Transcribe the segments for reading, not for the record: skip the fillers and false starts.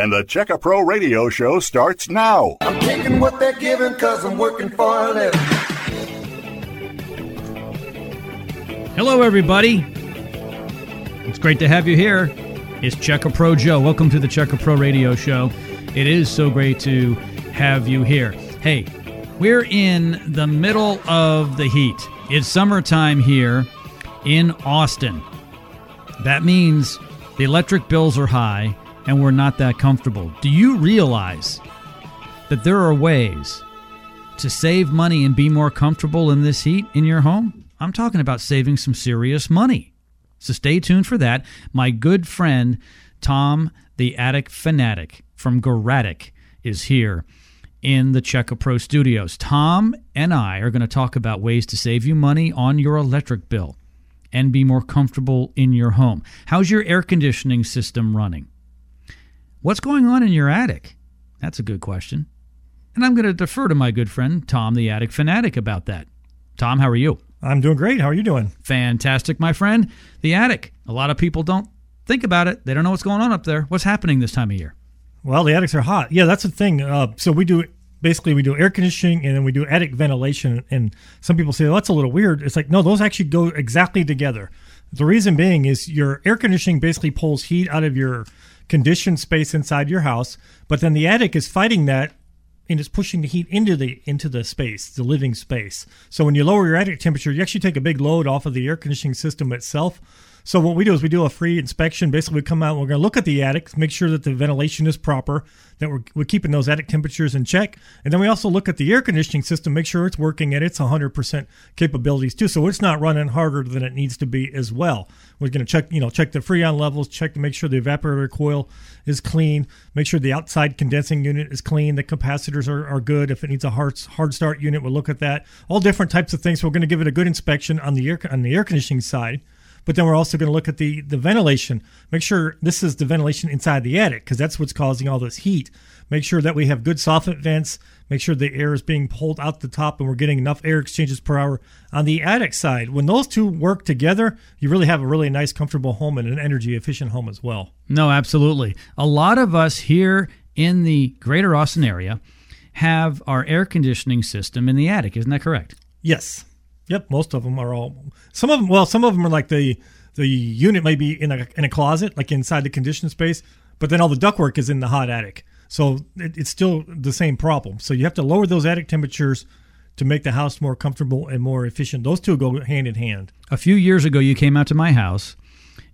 And the Check-A-Pro radio show starts now. I'm taking what they're giving because I'm working for a living. Hello, everybody. It's great to have you here. It's Check-A-Pro Joe. Welcome to the Check-A-Pro radio show. It is so great to have you here. Hey, we're in the middle of the heat. It's summertime here in Austin. That means the electric bills are high and we're not that comfortable. Do you realize that there are ways to save money and be more comfortable in this heat in your home? I'm talking about saving some serious money. So stay tuned for that. My good friend, Tom the Attic Fanatic from Goradic is here in the Check-A-Pro studios. Tom and I are going to talk about ways to save you money on your electric bill and be more comfortable in your home. How's your air conditioning system running? What's going on in your attic? That's a good question. And I'm going to defer to my good friend, Tom the Attic Fanatic, about that. Tom, how are you? I'm doing great. How are you doing? Fantastic, my friend. The attic. A lot of people don't think about it. They don't know what's going on up there. What's happening this time of year? Well, the attics are hot. Yeah, that's the thing. So we do air conditioning, and then we do attic ventilation. And some people say, well, that's a little weird. It's like, no, those actually go exactly together. The reason being is your air conditioning basically pulls heat out of your conditioned space inside your house, but then the attic is fighting that and it's pushing the heat into the space, the living space. So when you lower your attic temperature, you actually take a big load off of the air conditioning system itself. So what we do is we do a free inspection. Basically, we come out and we're going to look at the attic, make sure that the ventilation is proper, that we're keeping those attic temperatures in check. And then we also look at the air conditioning system, make sure it's working at its 100% capabilities too. So it's not running harder than it needs to be as well. We're going to check the Freon levels, check to make sure the evaporator coil is clean, make sure the outside condensing unit is clean, the capacitors are good. If it needs a hard start unit, we'll look at that. All different types of things. So we're going to give it a good inspection on the air conditioning side. But then we're also going to look at the ventilation, make sure this is the ventilation inside the attic because that's what's causing all this heat. Make sure that we have good soffit vents, make sure the air is being pulled out the top and we're getting enough air exchanges per hour on the attic side. When those two work together, you really have a really nice, comfortable home and an energy efficient home as well. No, absolutely. A lot of us here in the greater Austin area have our air conditioning system in the attic. Isn't that correct? Yes. Yep, most of them are all. Some of them are like the unit may be in a closet, like inside the conditioned space, but then all the ductwork is in the hot attic. So it's still the same problem. So you have to lower those attic temperatures to make the house more comfortable and more efficient. Those two go hand in hand. A few years ago, you came out to my house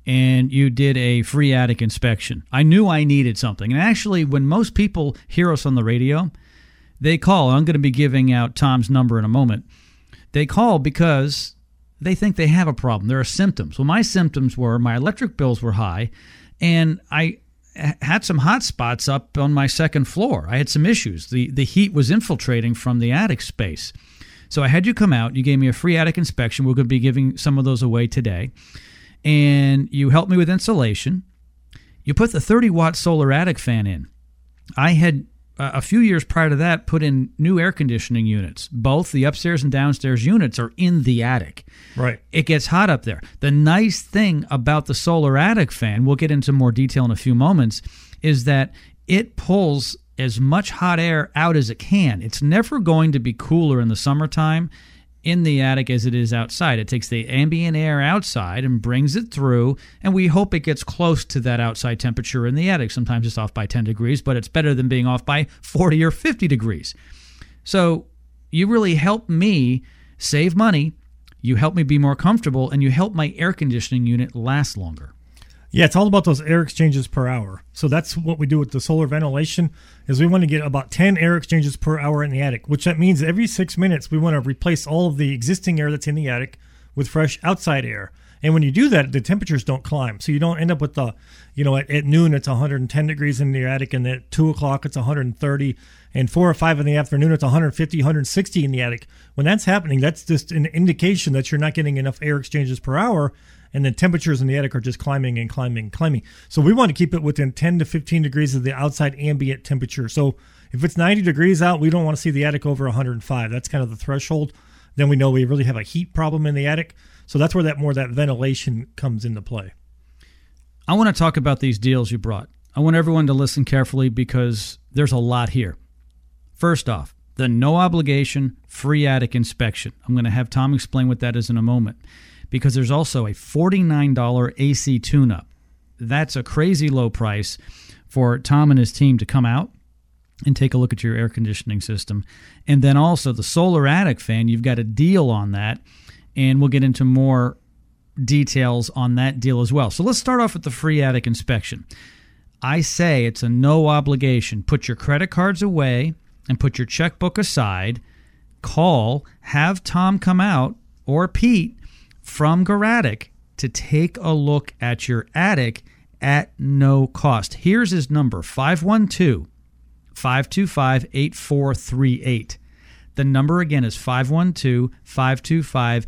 and you did a free attic inspection. I knew I needed something. And actually, when most people hear us on the radio, they call. I'm going to be giving out Tom's number in a moment. They call because they think they have a problem. There are symptoms. Well, my symptoms were my electric bills were high, and I had some hot spots up on my second floor. I had some issues. The heat was infiltrating from the attic space. So I had you come out. You gave me a free attic inspection. We're going to be giving some of those away today. And you helped me with insulation. You put the 30-watt solar attic fan in. I had a few years prior to that, put in new air conditioning units. Both the upstairs and downstairs units are in the attic. Right. It gets hot up there. The nice thing about the solar attic fan, we'll get into more detail in a few moments, is that it pulls as much hot air out as it can. It's never going to be cooler in the summertime in the attic as it is outside. It takes the ambient air outside and brings it through, and we hope it gets close to that outside temperature in the attic. Sometimes it's off by 10 degrees, but it's better than being off by 40 or 50 degrees. So you really helped me save money, you helped me be more comfortable, and you helped my air conditioning unit last longer. Yeah, it's all about those air exchanges per hour. So that's what we do with the solar ventilation is we want to get about 10 air exchanges per hour in the attic, which that means every 6 minutes we want to replace all of the existing air that's in the attic with fresh outside air. And when you do that, the temperatures don't climb. So you don't end up with at noon it's 110 degrees in the attic, and at 2 o'clock it's 130, and 4 or 5 in the afternoon it's 150, 160 in the attic. When that's happening, that's just an indication that you're not getting enough air exchanges per hour, and the temperatures in the attic are just climbing and climbing and climbing. So we want to keep it within 10 to 15 degrees of the outside ambient temperature. So if it's 90 degrees out, we don't want to see the attic over 105. That's kind of the threshold. Then we know we really have a heat problem in the attic. So that's where that ventilation comes into play. I want to talk about these deals you brought. I want everyone to listen carefully because there's a lot here. First off, the no obligation free attic inspection. I'm going to have Tom explain what that is in a moment, because there's also a $49 AC tune-up. That's a crazy low price for Tom and his team to come out and take a look at your air conditioning system. And then also the solar attic fan, you've got a deal on that, and we'll get into more details on that deal as well. So let's start off with the free attic inspection. I say it's a no obligation. Put your credit cards away and put your checkbook aside. Call, have Tom come out, or Pete from Goradic, to take a look at your attic at no cost. Here's his number, 512-525-8438. The number again is 512-525-8438.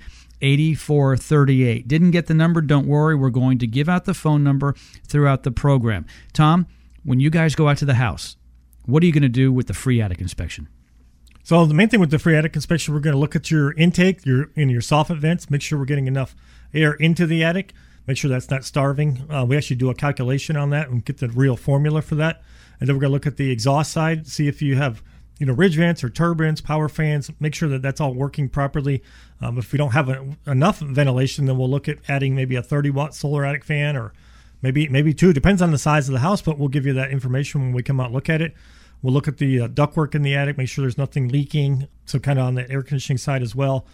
Didn't get the number, don't worry. We're going to give out the phone number throughout the program. Tom, when you guys go out to the house, what are you going to do with the free attic inspection? So the main thing with the free attic inspection, we're going to look at your intake, your soffit vents, make sure we're getting enough air into the attic, make sure that's not starving. We actually do a calculation on that and get the real formula for that. And then we're going to look at the exhaust side, see if you have ridge vents or turbines, power fans, make sure that that's all working properly. If we don't have enough ventilation, then we'll look at adding maybe a 30-watt solar attic fan, or maybe two. Depends on the size of the house, but we'll give you that information when we come out and look at it. We'll look at the ductwork in the attic, make sure there's nothing leaking, so kind of on the air conditioning side as well.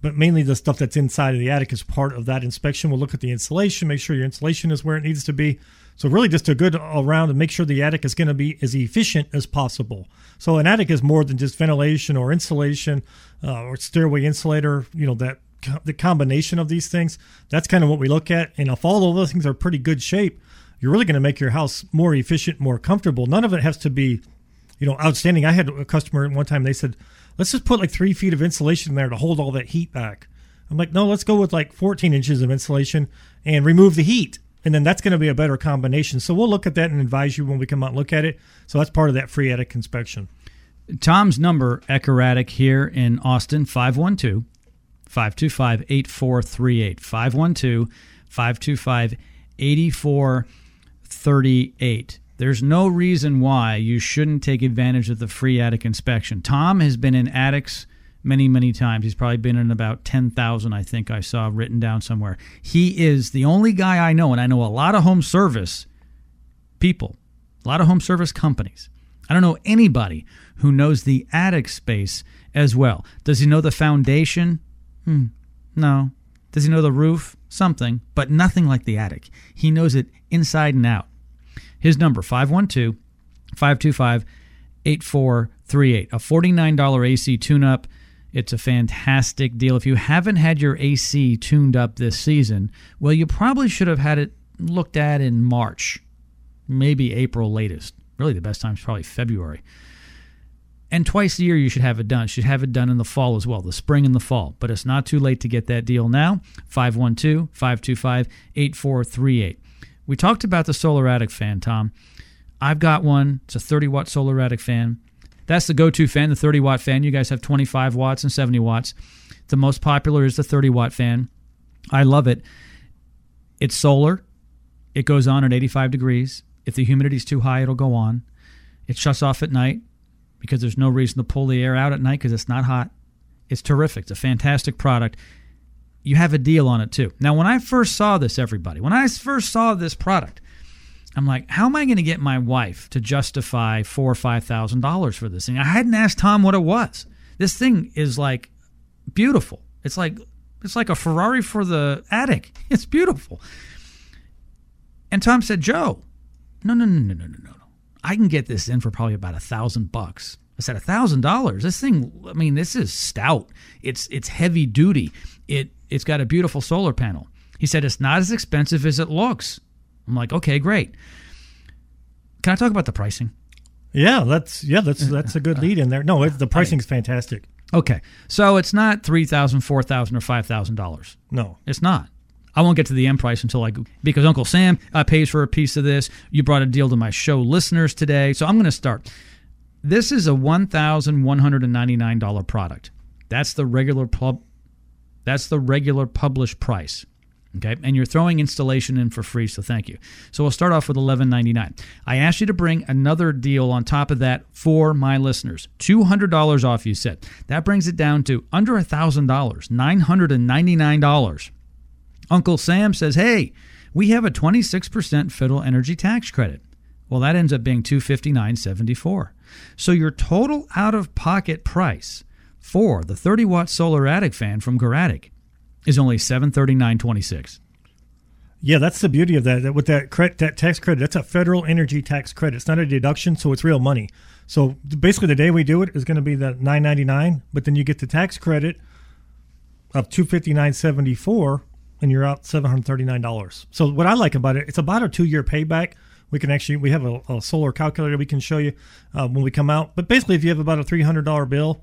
But mainly the stuff that's inside of the attic is part of that inspection. We'll look at the insulation, make sure your insulation is where it needs to be. So really just a good all-round, and make sure the attic is going to be as efficient as possible. So an attic is more than just ventilation or insulation or stairway insulator, the combination of these things. That's kind of what we look at. And if all of those things are pretty good shape, you're really going to make your house more efficient, more comfortable. None of it has to be outstanding. I had a customer one time, they said, let's just put 3 feet of insulation in there to hold all that heat back. I'm like, no, let's go with 14 inches of insulation and remove the heat. And then that's going to be a better combination. So we'll look at that and advise you when we come out and look at it. So that's part of that free attic inspection. Tom's number at Garadic here in Austin, 512-525-8438, 512-525-8438. There's no reason why you shouldn't take advantage of the free attic inspection. Tom has been in attics many, many times. He's probably been in about 10,000, I think I saw written down somewhere. He is the only guy I know, and I know a lot of home service people, a lot of home service companies. I don't know anybody who knows the attic space as well. Does he know the foundation? No. Does he know the roof? Something, but nothing like the attic. He knows it inside and out. His number, 512-525-8438, a $49 AC tune-up. It's a fantastic deal. If you haven't had your AC tuned up this season, well, you probably should have had it looked at in March, maybe April latest. Really, the best time is probably February. And twice a year you should have it done. You should have it done in the fall as well, the spring and the fall. But it's not too late to get that deal now, 512-525-8438. We talked about the solar attic fan, Tom. I've got one. It's a 30-watt solar attic fan. That's the go-to fan, the 30-watt fan. You guys have 25 watts and 70 watts. The most popular is the 30-watt fan. I love it. It's solar. It goes on at 85 degrees. If the humidity is too high, it'll go on. It shuts off at night because there's no reason to pull the air out at night because it's not hot. It's terrific. It's a fantastic product. You have a deal on it too. Now, when I first saw this, everybody, when I first saw this product, I'm like, how am I going to get my wife to justify $4,000 or $5,000 for this thing? I hadn't asked Tom what it was. This thing is beautiful. It's like a Ferrari for the attic. It's beautiful. And Tom said, Joe, no. I can get this in for probably about $1,000. I said, $1,000? This thing, this is stout. It's heavy duty. It's got a beautiful solar panel. He said, it's not as expensive as it looks. I'm like, okay, great. Can I talk about the pricing? Yeah, that's a good lead in there. No, the pricing's fantastic. Okay. So it's not $3,000, $4,000, or $5,000. No. It's not. I won't get to the end price because Uncle Sam pays for a piece of this. You brought a deal to my show listeners today. So I'm going to start. This is a $1,199 product. That's the regular published price. Okay, and you're throwing installation in for free, so thank you. So we'll start off with $11.99. I asked you to bring another deal on top of that for my listeners. $200 off, you said. That brings it down to under $1,000, $999. Uncle Sam says, hey, we have a 26% federal energy tax credit. Well, that ends up being $259.74. So your total out-of-pocket price for the 30-watt solar attic fan from Goradic is only $739.26. Yeah, that's the beauty of that. With that tax credit, that's a federal energy tax credit. It's not a deduction, so it's real money. So basically, the day we do it is going to be the $9.99, but then you get the tax credit of $259.74, and you're out $739. So what I like about it, it's about a 2-year payback. We can actually, we have a solar calculator we can show you when we come out. But basically, if you have about a $300 bill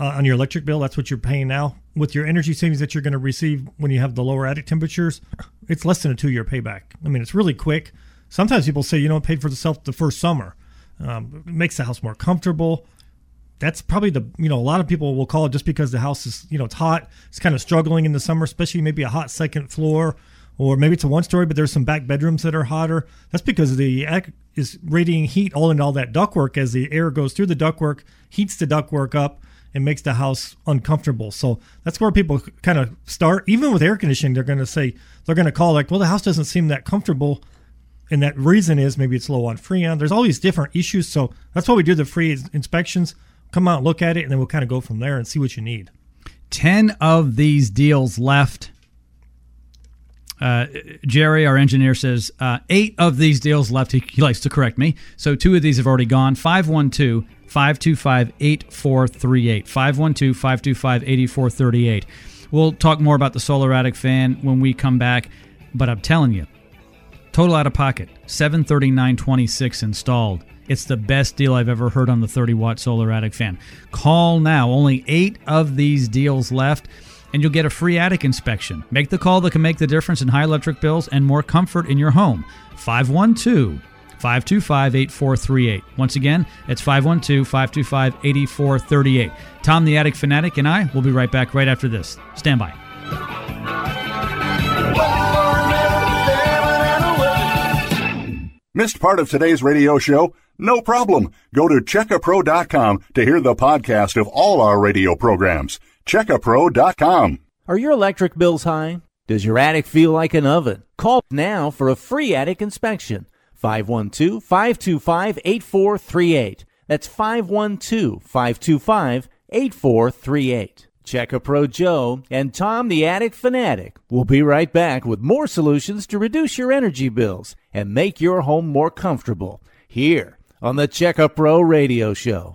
on your electric bill, that's what you're paying now. With your energy savings that you're going to receive when you have the lower attic temperatures, it's less than a 2-year payback. I mean, it's really quick. Sometimes people say, you know, paid for itself the first summer. It makes the house more comfortable. That's probably the, you know, a lot of people will call it just because the house is, you know, it's hot. It's kind of struggling in the summer, especially maybe a hot second floor. Or maybe it's a one-story, but there's some back bedrooms that are hotter. That's because the attic is radiating heat all into all that ductwork. As the air goes through the ductwork, heats the ductwork up, and makes the house uncomfortable. So that's where people kind of start. Even with air conditioning, they're going to say, they're going to call like, well, the house doesn't seem that comfortable. And that reason is maybe it's low on Freon. There's all these different issues. So that's why we do the free inspections. Come out, look at it, and then we'll kind of go from there and see what you need. 10 of these deals left. Jerry, our engineer, says 8 of these deals left. He likes to correct me. So 2 of these have already gone. 512-525-8438. 512-525-8438. We'll talk more about the solar attic fan when we come back. But I'm telling you, total out of pocket, $739.26 installed. It's the best deal I've ever heard on the 30-watt solar attic fan. Call now. Only 8 of these deals left. And you'll get a free attic inspection. Make the call that can make the difference in high electric bills and more comfort in your home. 512-525-8438. Once again, it's 512-525-8438. Tom the Attic Fanatic and I will be right back right after this. Stand by. Missed part of today's radio show? No problem. Go to Check-A-Pro.com to hear the podcast of all our radio programs. Check-A-Pro.com. Are your electric bills high? Does your attic feel like an oven? Call now for a free attic inspection. 512-525-8438. That's 512-525-8438. Check-A-Pro Joe and Tom the Attic Fanatic will be right back with more solutions to reduce your energy bills and make your home more comfortable here on the Check-A-Pro Radio Show.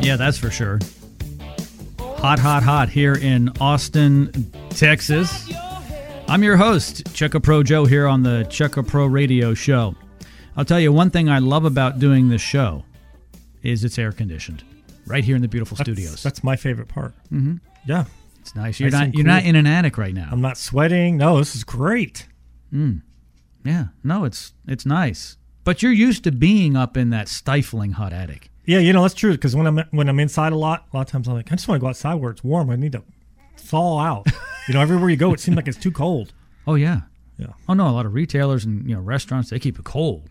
Yeah, that's for sure. Hot, hot, hot here in Austin, Texas. I'm your host, Check-A-Pro Joe, here on the Check-A-Pro Radio Show. I'll tell you, one thing I love about doing this show is it's air-conditioned right here in the beautiful studios. That's my favorite part. Mm-hmm. Yeah. It's nice. You're nice, not in an attic right now. I'm not sweating. No, this is great. Mm. Yeah. No, it's nice. But you're used to being up in that stifling hot attic. Yeah, you know, that's true, because when I'm inside a lot of times I'm like, I just want to go outside where it's warm. I need to thaw out. You know, everywhere you go, it seems like it's too cold. Oh, yeah. Yeah. Oh, no, a lot of retailers and, you know, restaurants, they keep it cold.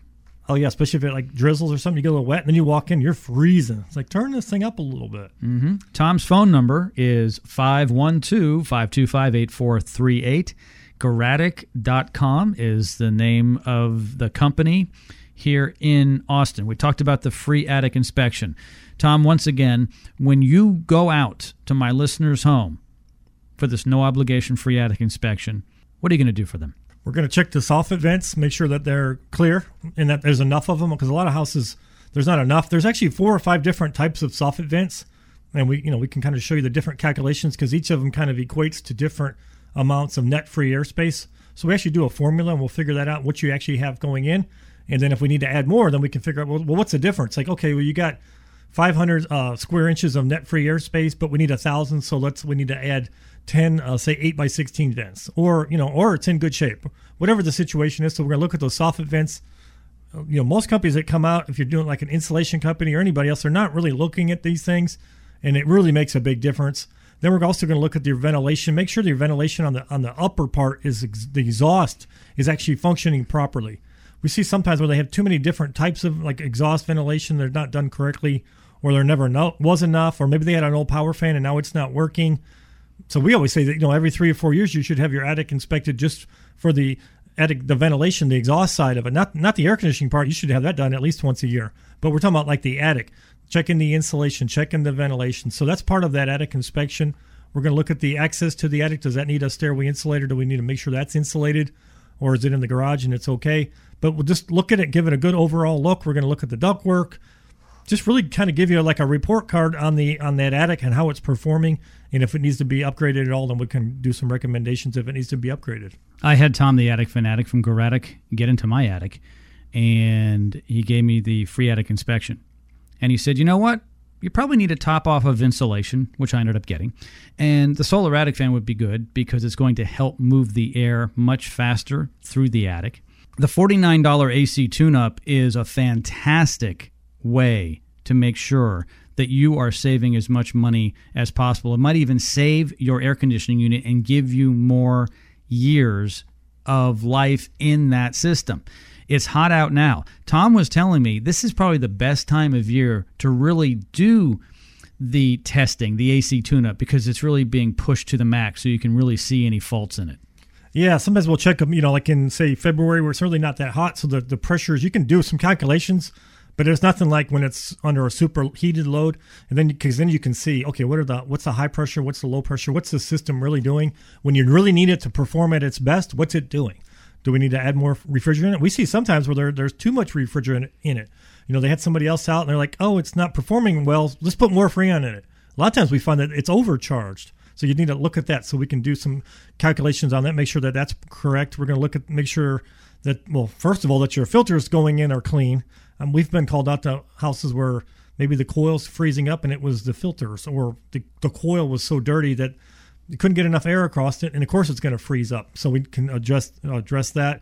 Oh, yeah, especially if it, like, drizzles or something. You get a little wet, and then you walk in, you're freezing. It's like, turn this thing up a little bit. Mm-hmm. Tom's phone number is 512-525-8438. Goradic.com is the name of the company here in Austin. We talked about the free attic inspection. Tom, once again, when you go out to my listener's home for this no-obligation free attic inspection, what are you going to do for them? We're going to check the soffit vents, make sure that they're clear and that there's enough of them, because a lot of houses, there's not enough. There's actually 4 or 5 different types of soffit vents, and we can kind of show you the different calculations, because each of them kind of equates to different amounts of net free airspace. So we actually do a formula, and we'll figure that out, what you actually have going in. And then if we need to add more, then we can figure out, well, what's the difference? Like, okay, well, you got 500 square inches of net free airspace, but we need 1,000. So we need to add 10, say 8x16 vents, or it's in good shape, whatever the situation is. So we're going to look at those soffit vents. Most companies that come out, if you're doing like an insulation company or anybody else, they're not really looking at these things, and it really makes a big difference. Then we're also going to look at your ventilation. Make sure your ventilation on the upper part is the exhaust is actually functioning properly. We see sometimes where they have too many different types of like exhaust ventilation. They're not done correctly, or there never was enough, or maybe they had an old power fan and now it's not working. So we always say that every 3 or 4 years you should have your attic inspected just for the attic, the ventilation, the exhaust side of it, not the air conditioning part. You should have that done at least once a year. But we're talking about like the attic. Checking the insulation, checking the ventilation. So that's part of that attic inspection. We're going to look at the access to the attic. Does that need a stairway insulator? Do we need to make sure that's insulated? Or is it in the garage and it's okay? But we'll just look at it, give it a good overall look. We're going to look at the ductwork. Just really kind of give you like a report card on that attic and how it's performing. And if it needs to be upgraded at all, then we can do some recommendations if it needs to be upgraded. I had Tom the Attic Fanatic from Goradic get into my attic, and he gave me the free attic inspection. And he said, you know what? You probably need a top off of insulation, which I ended up getting. And the solar attic fan would be good because it's going to help move the air much faster through the attic. The $49 AC tune-up is a fantastic way to make sure that you are saving as much money as possible. It might even save your air conditioning unit and give you more years of life in that system. It's hot out now. Tom was telling me this is probably the best time of year to really do the testing, the AC tune-up, because it's really being pushed to the max, so you can really see any faults in it. Yeah, sometimes we'll check them, like in, say, February, where it's certainly not that hot, so the pressures, you can do some calculations, but there's nothing like when it's under a super heated load, and then because then you can see, okay, what's the high pressure, what's the low pressure, what's the system really doing? When you really need it to perform at its best, what's it doing? Do we need to add more refrigerant? We see sometimes where there's too much refrigerant in it. They had somebody else out, and they're like, oh, it's not performing well. Let's put more Freon in it. A lot of times we find that it's overcharged. So you need to look at that, so we can do some calculations on that, make sure that that's correct. We're going to make sure that, well, first of all, that your filters going in are clean. We've been called out to houses where maybe the coil's freezing up, and it was the filters, or the coil was so dirty that you couldn't get enough air across it, and of course it's going to freeze up. So we can address that.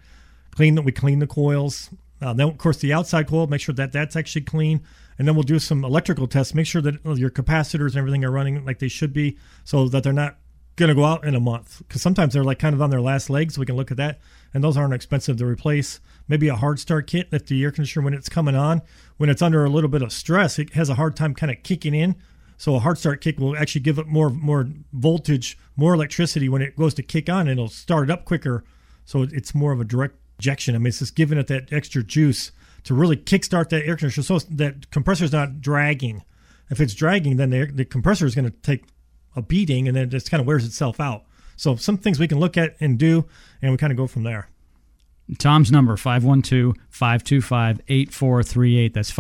We clean the coils. Then of course the outside coil, make sure that that's actually clean, and then we'll do some electrical tests. Make sure that your capacitors and everything are running like they should be, so that they're not going to go out in a month. Because sometimes they're like kind of on their last legs. So we can look at that, and those aren't expensive to replace. Maybe a hard start kit, if the air conditioner, when it's coming on, when it's under a little bit of stress, it has a hard time kind of kicking in. So a hard start kick will actually give it more voltage, more electricity when it goes to kick on, and it'll start up quicker. So it's more of a direct ejection. I mean, it's just giving it that extra juice to really kickstart that air conditioner, so that compressor's not dragging. If it's dragging, then the compressor is going to take a beating, and then it just kind of wears itself out. So some things we can look at and do, and we kind of go from there. Tom's number, 512-525-8438. That's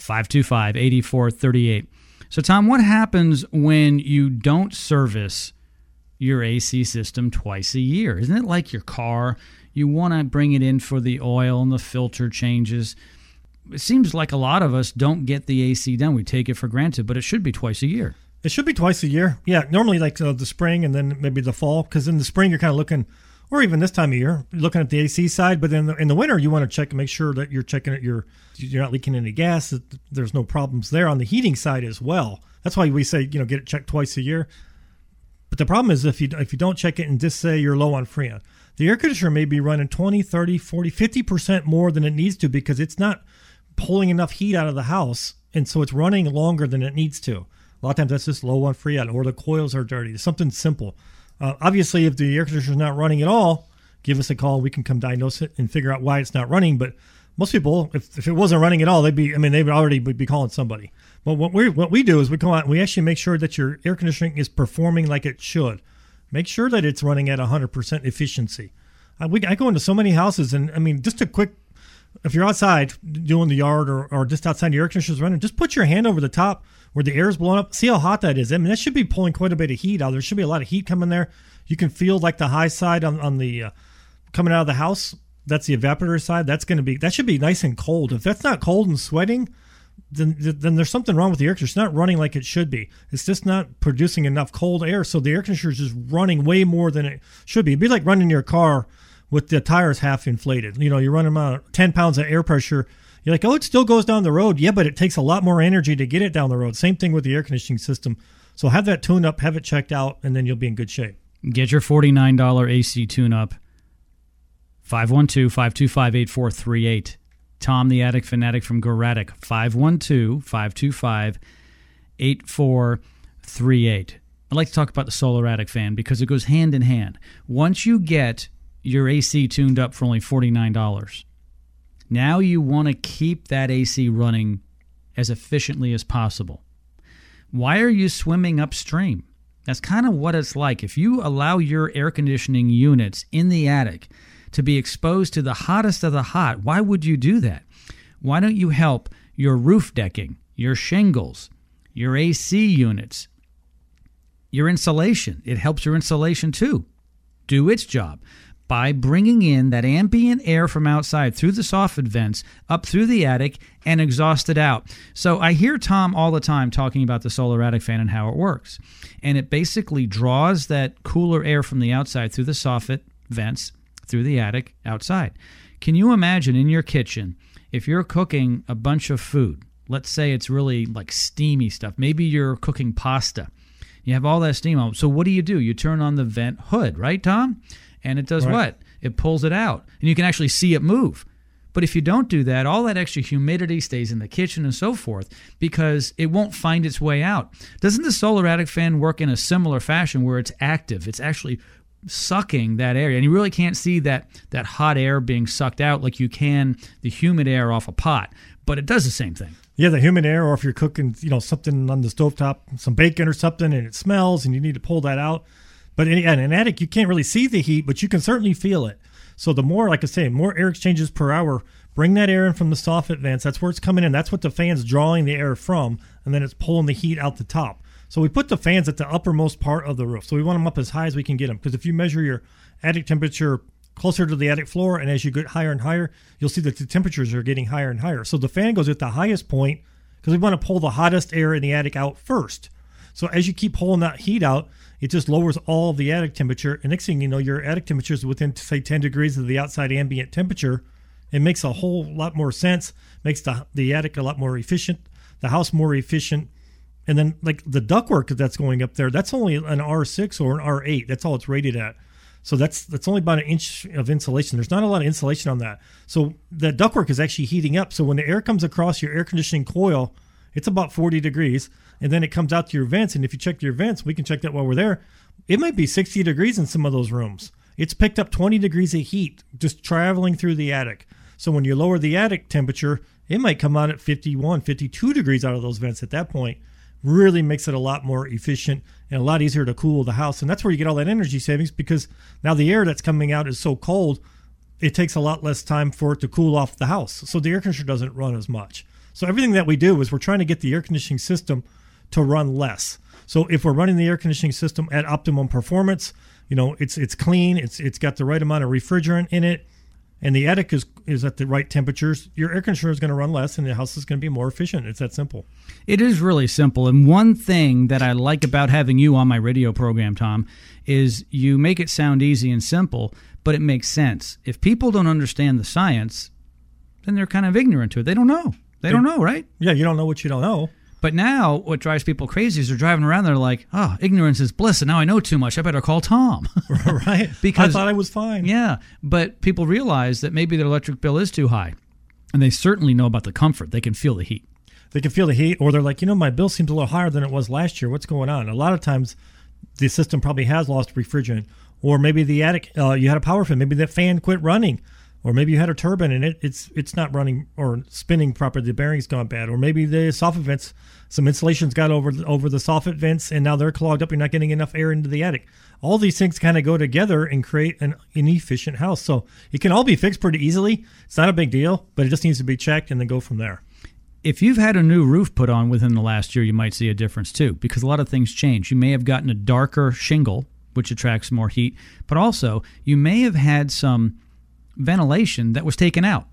512-525-8438. So, Tom, what happens when you don't service your AC system twice a year? Isn't it like your car? You want to bring it in for the oil and the filter changes. It seems like a lot of us don't get the AC done. We take it for granted, but it should be twice a year. It should be twice a year. Yeah, normally like the spring and then maybe the fall, because in the spring you're kind of looking, or even this time of year, looking at the AC side. But then in the winter, you want to check and make sure that you're checking it. You're not leaking any gas. That there's no problems there on the heating side as well. That's why we say, get it checked twice a year. But the problem is if you don't check it and just say you're low on Freon, the air conditioner may be running 20, 30, 40, 50% more than it needs to, because it's not pulling enough heat out of the house. And so it's running longer than it needs to. A lot of times that's just low on Freon, or the coils are dirty. It's something simple. Obviously, if the air conditioner is not running at all, give us a call. We can come diagnose it and figure out why it's not running. But most people, if it wasn't running at all, they would already be calling somebody. But what we do is we go out and we actually make sure that your air conditioning is performing like it should. Make sure that it's running at 100% efficiency. I go into so many houses, and I mean, just a quick, if you're outside doing the yard or just outside your air conditioner's running, just put your hand over the top where the air is blowing up. See how hot that is. I mean, that should be pulling quite a bit of heat out. There should be a lot of heat coming there. You can feel like the high side on the coming out of the house. That's the evaporator side. That should be nice and cold. If that's not cold and sweating, then there's something wrong with the air conditioner. It's not running like it should be. It's just not producing enough cold air. So the air conditioner is just running way more than it should be. It'd be like running your car with the tires half inflated. You know, you're running about 10 pounds of air pressure. You're like, oh, it still goes down the road. Yeah, but it takes a lot more energy to get it down the road. Same thing with the air conditioning system. So have that tuned up, have it checked out, and then you'll be in good shape. Get your $49 AC tune-up. 512-525-8438. Tom the Attic Fanatic from Goradic. 512-525-8438. I'd like to talk about the solar attic fan because it goes hand in hand. Once you get your AC tuned up for only $49, now you want to keep that AC running as efficiently as possible. Why are you swimming upstream? That's kind of what it's like. If you allow your air conditioning units in the attic to be exposed to the hottest of the hot, why would you do that? Why don't you help your roof decking, your shingles, your AC units, your insulation? It helps your insulation too do its job by bringing in that ambient air from outside through the soffit vents up through the attic and exhaust it out. So I hear Tom all the time talking about the solar attic fan and how it works. And it basically draws that cooler air from the outside through the soffit vents through the attic outside. Can you imagine in your kitchen, if you're cooking a bunch of food, let's say it's really like steamy stuff, maybe you're cooking pasta, you have all that steam on. So what do? You turn on the vent hood, right, Tom? And it does what? It pulls it out. And you can actually see it move. But if you don't do that, all that extra humidity stays in the kitchen and so forth because it won't find its way out. Doesn't the solar attic fan work in a similar fashion where it's active? It's actually sucking that air, and you really can't see that hot air being sucked out like you can the humid air off a pot, but it does the same thing. Yeah, the humid air, or if you're cooking, you know, something on the stovetop, some bacon or something, and it smells and you need to pull that out. But in an attic, you can't really see the heat, but you can certainly feel it. So the more, like I say, more air exchanges per hour, bring that air in from the soffit vents. That's where it's coming in. That's what the fan's drawing the air from, and then it's pulling the heat out the top. So we put the fans at the uppermost part of the roof. So we want them up as high as we can get them. Because if you measure your attic temperature closer to the attic floor, and as you get higher and higher, you'll see that the temperatures are getting higher and higher. So the fan goes at the highest point because we want to pull the hottest air in the attic out first. So as you keep pulling that heat out, it just lowers all the attic temperature. And next thing you know, your attic temperature is within, say, 10 degrees of the outside ambient temperature. It makes a whole lot more sense, makes the attic a lot more efficient, the house more efficient. And then, like, the ductwork that's going up there, that's only an R6 or an R8. That's all it's rated at. So that's only about an inch of insulation. There's not a lot of insulation on that. So that ductwork is actually heating up. So when the air comes across your air conditioning coil, it's about 40 degrees. And then it comes out to your vents. And if you check your vents, we can check that while we're there. It might be 60 degrees in some of those rooms. It's picked up 20 degrees of heat just traveling through the attic. So when you lower the attic temperature, it might come out at 51, 52 degrees out of those vents at that point. Really makes it a lot more efficient and a lot easier to cool the house. And that's where you get all that energy savings, because now the air that's coming out is so cold, it takes a lot less time for it to cool off the house. So the air conditioner doesn't run as much. So everything that we do is we're trying to get the air conditioning system to run less. So if we're running the air conditioning system at optimum performance, you know, it's clean, it's got the right amount of refrigerant in it, and the attic is at the right temperatures, your air conditioner is going to run less and the house is going to be more efficient. It's that simple. It is really simple. And one thing that I like about having you on my radio program, Tom, is you make it sound easy and simple, but it makes sense. If people don't understand the science, then they're kind of ignorant to it. They don't know. They don't know, right? Yeah, you don't know what you don't know. But now what drives people crazy is they're driving around, they're like, oh, ignorance is bliss, and now I know too much. I better call Tom. Right. Because I thought I was fine. Yeah. But people realize that maybe their electric bill is too high, and they certainly know about the comfort. They can feel the heat. They can feel the heat, or they're like, you know, my bill seems a little higher than it was last year. What's going on? A lot of times the system probably has lost refrigerant, or maybe the attic, you had a power fan. Maybe that fan quit running. Or maybe you had a turbine and it's not running or spinning properly. The bearing's gone bad. Or maybe the soffit vents, some insulation's got over the soffit vents, and now they're clogged up. You're not getting enough air into the attic. All these things kind of go together and create an inefficient house. So it can all be fixed pretty easily. It's not a big deal, but it just needs to be checked and then go from there. If you've had a new roof put on within the last year, you might see a difference too, because a lot of things change. You may have gotten a darker shingle, which attracts more heat, but also you may have had some ventilation that was taken out.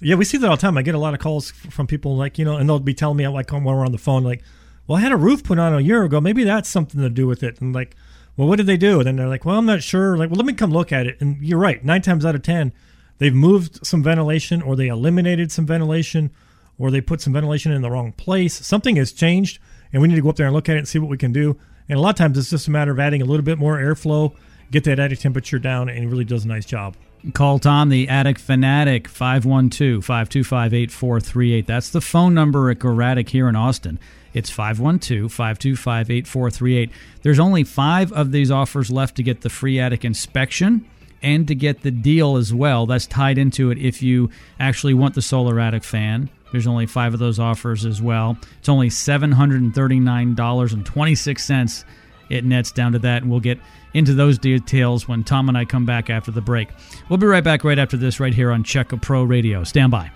Yeah, we see that all the time. I get a lot of calls from people like, you know, and they'll be telling me like when we're on the phone, like, well, I had a roof put on a year ago. Maybe that's something to do with it. And like, well, what did they do? And then they're like, well, I'm not sure. Like, well, let me come look at it. And you're right. 9 times out of 10, they've moved some ventilation, or they eliminated some ventilation, or they put some ventilation in the wrong place. Something has changed, and we need to go up there and look at it and see what we can do. And a lot of times it's just a matter of adding a little bit more airflow, get that attic temperature down, and it really does a nice job. Call Tom the Attic Fanatic, 512-525-8438. That's the phone number at Goradic here in Austin. It's 512-525-8438. There's only 5 of these offers left to get the free attic inspection and to get the deal as well. That's tied into it if you actually want the solar attic fan. There's only 5 of those offers as well. It's only $739.26. It nets down to that, and we'll get into those details when Tom and I come back after the break. We'll be right back right after this right here on Check-A-Pro Radio. Stand by.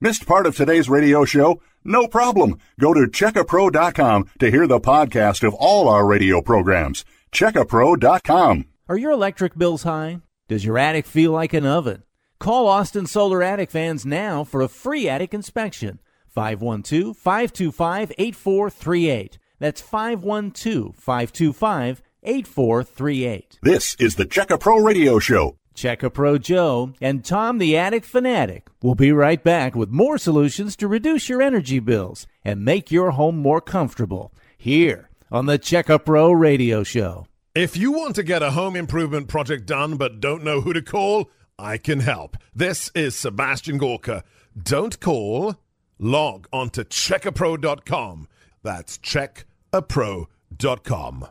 Missed part of today's radio show? No problem. Go to checkapro.com to hear the podcast of all our radio programs. Checkapro.com. Are your electric bills high? Does your attic feel like an oven? Call Austin Solar Attic Fans now for a free attic inspection. 512-525-8438. That's 512-525-8438. This is the Check-A-Pro Radio Show. Check-A-Pro Joe and Tom the Attic Fanatic will be right back with more solutions to reduce your energy bills and make your home more comfortable here on the Check-A-Pro Radio Show. If you want to get a home improvement project done but don't know who to call, I can help. This is Sebastian Gorka. Don't call. Log on to checkapro.com. That's checkapro.com.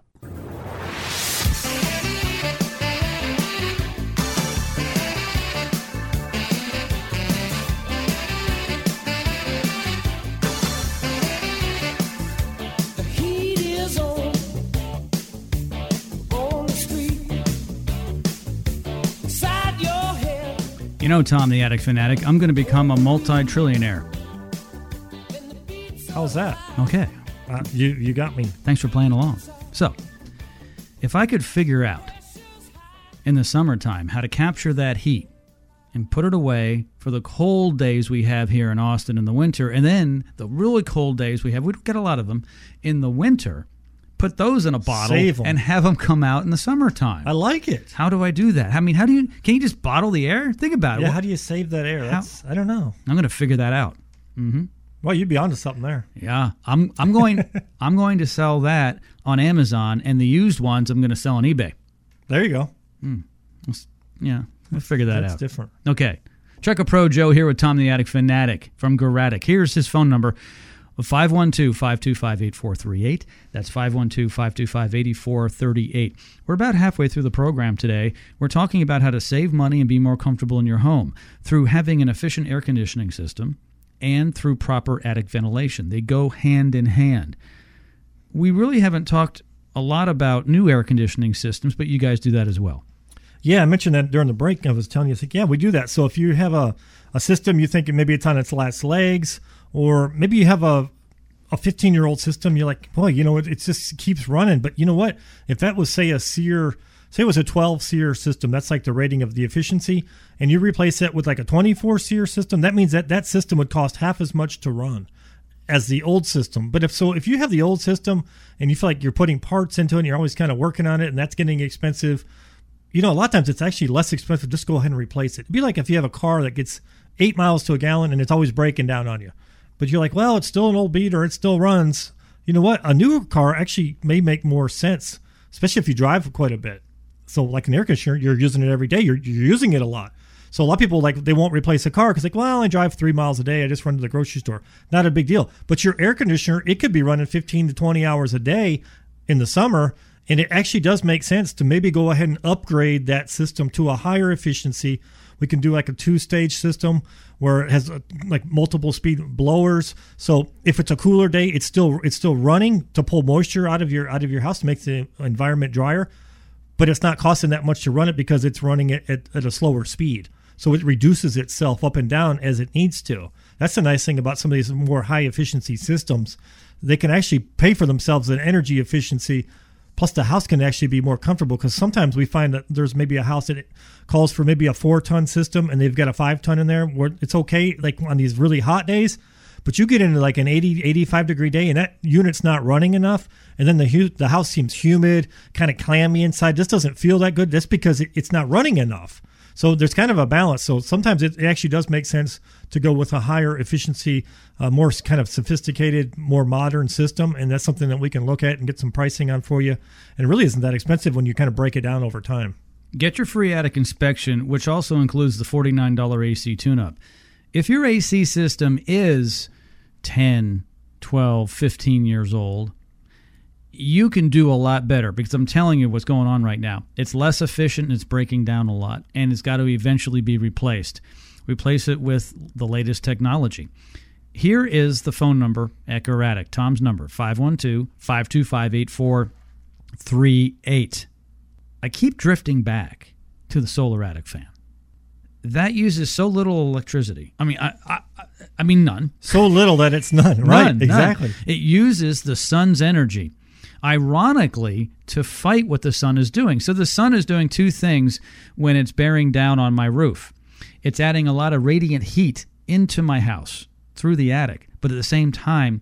You know, Tom the Attic Fanatic, I'm going to become a multi-trillionaire. How's that? Okay. You got me. Thanks for playing along. So, if I could figure out in the summertime how to capture that heat and put it away for the cold days we have here in Austin in the winter, and then the really cold days we have, we don't get a lot of them, in the winter, put those in a bottle and have them come out in the summertime. I like it. How do I do that? I mean, can you just bottle the air? Think about it. Yeah, how do you save that air? I don't know. I'm going to figure that out. Mm-hmm. Well, you'd be onto something there. Yeah, I'm going to sell that on Amazon, and the used ones I'm going to sell on eBay. There you go. Yeah, we'll figure that out. That's different. Okay. Check-A-Pro Joe here with Tom the Attic Fanatic from Goradic. Here's his phone number. 512-525-8438. That's 512-525-8438. We're about halfway through the program today. We're talking about how to save money and be more comfortable in your home through having an efficient air conditioning system and through proper attic ventilation. They go hand in hand. We really haven't talked a lot about new air conditioning systems, but you guys do that as well. Yeah, I mentioned that during the break. I was telling you, yeah, we do that. So if you have a system you think maybe it's on its last legs, or maybe you have a 15-year-old system, you're like, boy, you know, it just keeps running. But you know what? If that was, say, a SEER, say it was a 12 SEER system, that's like the rating of the efficiency, and you replace that with like a 24 SEER system, that means that system would cost half as much to run as the old system. But if you have the old system and you feel like you're putting parts into it and you're always kind of working on it and that's getting expensive, you know, a lot of times it's actually less expensive. Just go ahead and replace it. It'd be like if you have a car that gets 8 miles to a gallon and it's always breaking down on you. But you're like, well, it's still an old beater. It still runs. You know what? A newer car actually may make more sense, especially if you drive quite a bit. So like an air conditioner, you're using it every day. You're using it a lot. So a lot of people, like, they won't replace a car because, like, well, I drive 3 miles a day. I just run to the grocery store. Not a bbig deal. But your air conditioner, it could be running 15 to 20 hours a day in the summer, And it actually does make sense to maybe go ahead and upgrade that system to a higher efficiency. We can do like a two-stage system where it has like multiple speed blowers. So if it's a cooler day, it's still running to pull moisture out of your house to make the environment drier, but it's not costing that much to run it because it's running it at a slower speed. So it reduces itself up and down as it needs to. That's the nice thing about some of these more high efficiency systems. They can actually pay for themselves in energy efficiency. Plus, the house can actually be more comfortable, because sometimes we find that there's maybe a house that calls for maybe a 4-ton system and they've got a 5-ton in there where it's okay, like on these really hot days. But you get into like an 80, 85 degree day and that unit's not running enough. And then the house seems humid, kind of clammy inside. This doesn't feel that good. That's because it's not running enough. So there's kind of a balance. So sometimes it actually does make sense to go with a higher efficiency, more kind of sophisticated, more modern system. And that's something that we can look at and get some pricing on for you. And it really isn't that expensive when you kind of break it down over time. Get your free attic inspection, which also includes the $49 AC tune-up. If your AC system is 10, 12, 15 years old, you can do a lot better, because I'm telling you what's going on right now. It's less efficient and it's breaking down a lot, and it's got to eventually be replaced. Replace it with the latest technology. Here is the phone number at Goradic, Tom's number, 512-525-8438. I keep drifting back to the solar attic fan. That uses so little electricity. I mean, I mean none. So little that it's none, right? None, exactly. None. It uses the sun's energy, ironically, to fight what the sun is doing. So the sun is doing two things when it's bearing down on my roof. It's adding a lot of radiant heat into my house through the attic, but at the same time,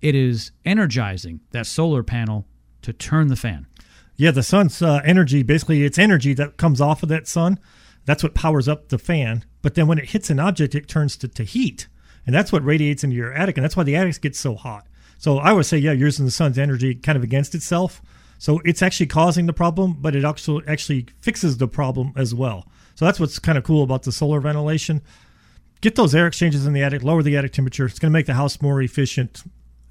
it is energizing that solar panel to turn the fan. Yeah, the sun's energy, basically it's energy that comes off of that sun. That's what powers up the fan. But then when it hits an object, it turns to heat. And that's what radiates into your attic. And that's why the attic gets so hot. So I would say, yeah, you're using the sun's energy kind of against itself. So it's actually causing the problem, but it also actually fixes the problem as well. So that's what's kind of cool about the solar ventilation. Get those air exchanges in the attic, lower the attic temperature. It's going to make the house more efficient.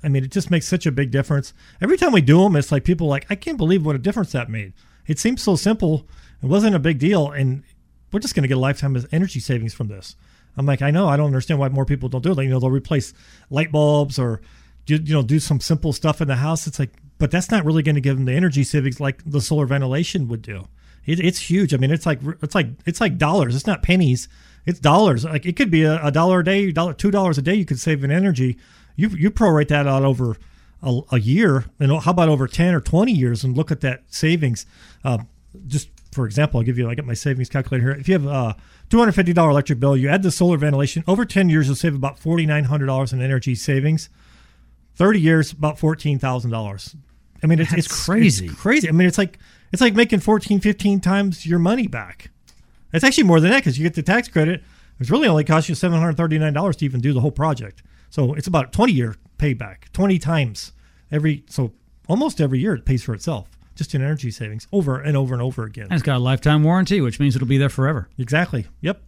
I mean, it just makes such a big difference. Every time we do them, it's like people are like, I can't believe what a difference that made. It seems so simple. It wasn't a big deal. And we're just going to get a lifetime of energy savings from this. I'm like, I know, I don't understand why more people don't do it. Like, you know, they'll replace light bulbs or do some simple stuff in the house. It's like, but that's not really going to give them the energy savings like the solar ventilation would do. It's huge. I mean, it's like dollars. It's not pennies. It's dollars. Like it could be a dollar a day, $2 a day. You could save in energy. You prorate that out over a year, and how about over 10 or 20 years, and look at that savings. Just for example, I'll give you. I got my savings calculator here. If you have a $250 electric bill, you add the solar ventilation over 10 years, you'll save about $4,900 in energy savings. 30 years, about $14,000. I mean, it's crazy. It's crazy. I mean, it's like making 14, 15 times your money back. It's actually more than that, because you get the tax credit. It's really only cost you $739 to even do the whole project. So it's about a 20-year payback, 20 times every. So almost every year it pays for itself, just in energy savings, over and over and over again. And it's got a lifetime warranty, which means it'll be there forever. Exactly. Yep.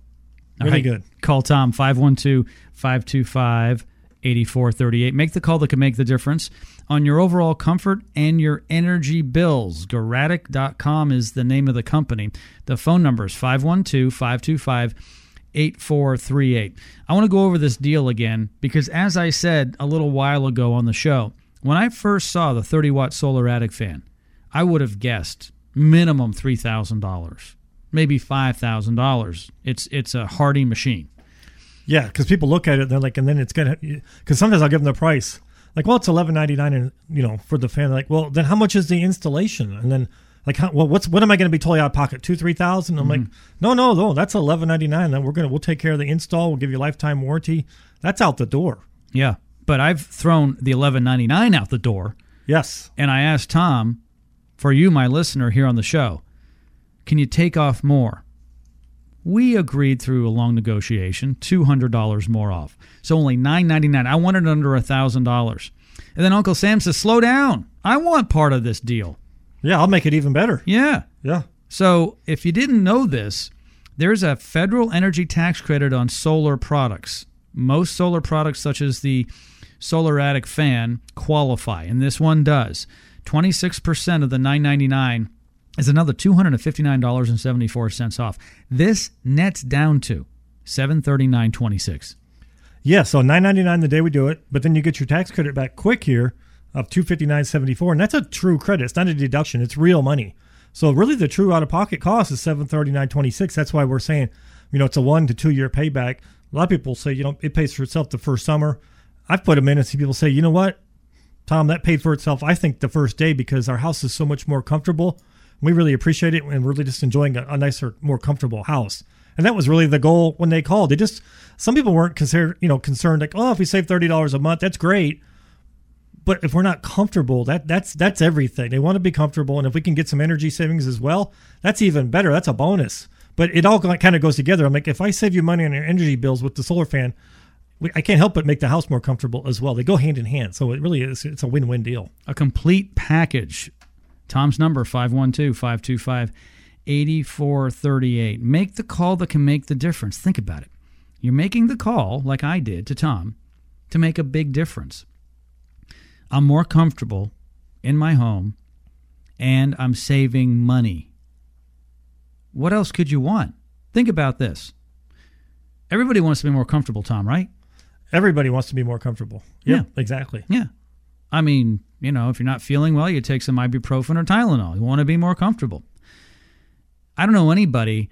Really good. Call Tom, 512-525-8438. Make the call that can make the difference on your overall comfort and your energy bills. Goradic.com is the name of the company. The phone number is 512-525-8438. I want to go over this deal again, because as I said a little while ago on the show, when I first saw the 30-watt solar attic fan, I would have guessed minimum $3,000, maybe $5,000. It's a hardy machine. Yeah, because people look at it, they're like, and then it's gonna. Because sometimes I'll give them the price, like, well, it's $1,199, and for the fan, like, well, then how much is the installation? And then like, what am I going to be totally out of pocket? $2,000-$3,000? I'm like, no, that's $1,199. Then we'll take care of the install. We'll give you a lifetime warranty. That's out the door. Yeah, but I've thrown the $1,199 out the door. Yes, and I asked Tom, for you, my listener here on the show, can you take off more? We agreed through a long negotiation, $200 more off. So only $999. I wanted it under $1,000. And then Uncle Sam says, slow down. I want part of this deal. Yeah, I'll make it even better. Yeah. So if you didn't know this, there's a federal energy tax credit on solar products. Most solar products, such as the solar attic fan, qualify, and this one does. 26% of the $999 is another $259.74 off. This nets down to $739.26. Yeah, so $999 the day we do it, but then you get your tax credit back quick here of $259.74, and that's a true credit. It's not a deduction. It's real money. So really the true out-of-pocket cost is $739.26. That's why we're saying, you know, it's a 1 to 2 year payback. A lot of people say, you know, it pays for itself the first summer. I've put them in and see people say, you know what, Tom, that paid for itself, I think, the first day because our house is so much more comfortable. We really appreciate it, and we're really just enjoying a nicer, more comfortable house. And that was really the goal when they called. They just, some people weren't concerned like, oh, if we save $30 a month, that's great. But if we're not comfortable, that's everything. They want to be comfortable, and if we can get some energy savings as well, that's even better. That's a bonus. But it all kind of goes together. I'm like, if I save you money on your energy bills with the solar fan, I can't help but make the house more comfortable as well. They go hand in hand. So it really is, it's a win-win deal. A complete package. Tom's number, 512-525-8438. Make the call that can make the difference. Think about it. You're making the call, like I did to Tom, to make a big difference. I'm more comfortable in my home, and I'm saving money. What else could you want? Think about this. Everybody wants to be more comfortable, Tom, right? Everybody wants to be more comfortable. Yep, yeah, exactly. Yeah. I mean, you know, if you're not feeling well, you take some ibuprofen or Tylenol. You want to be more comfortable. I don't know anybody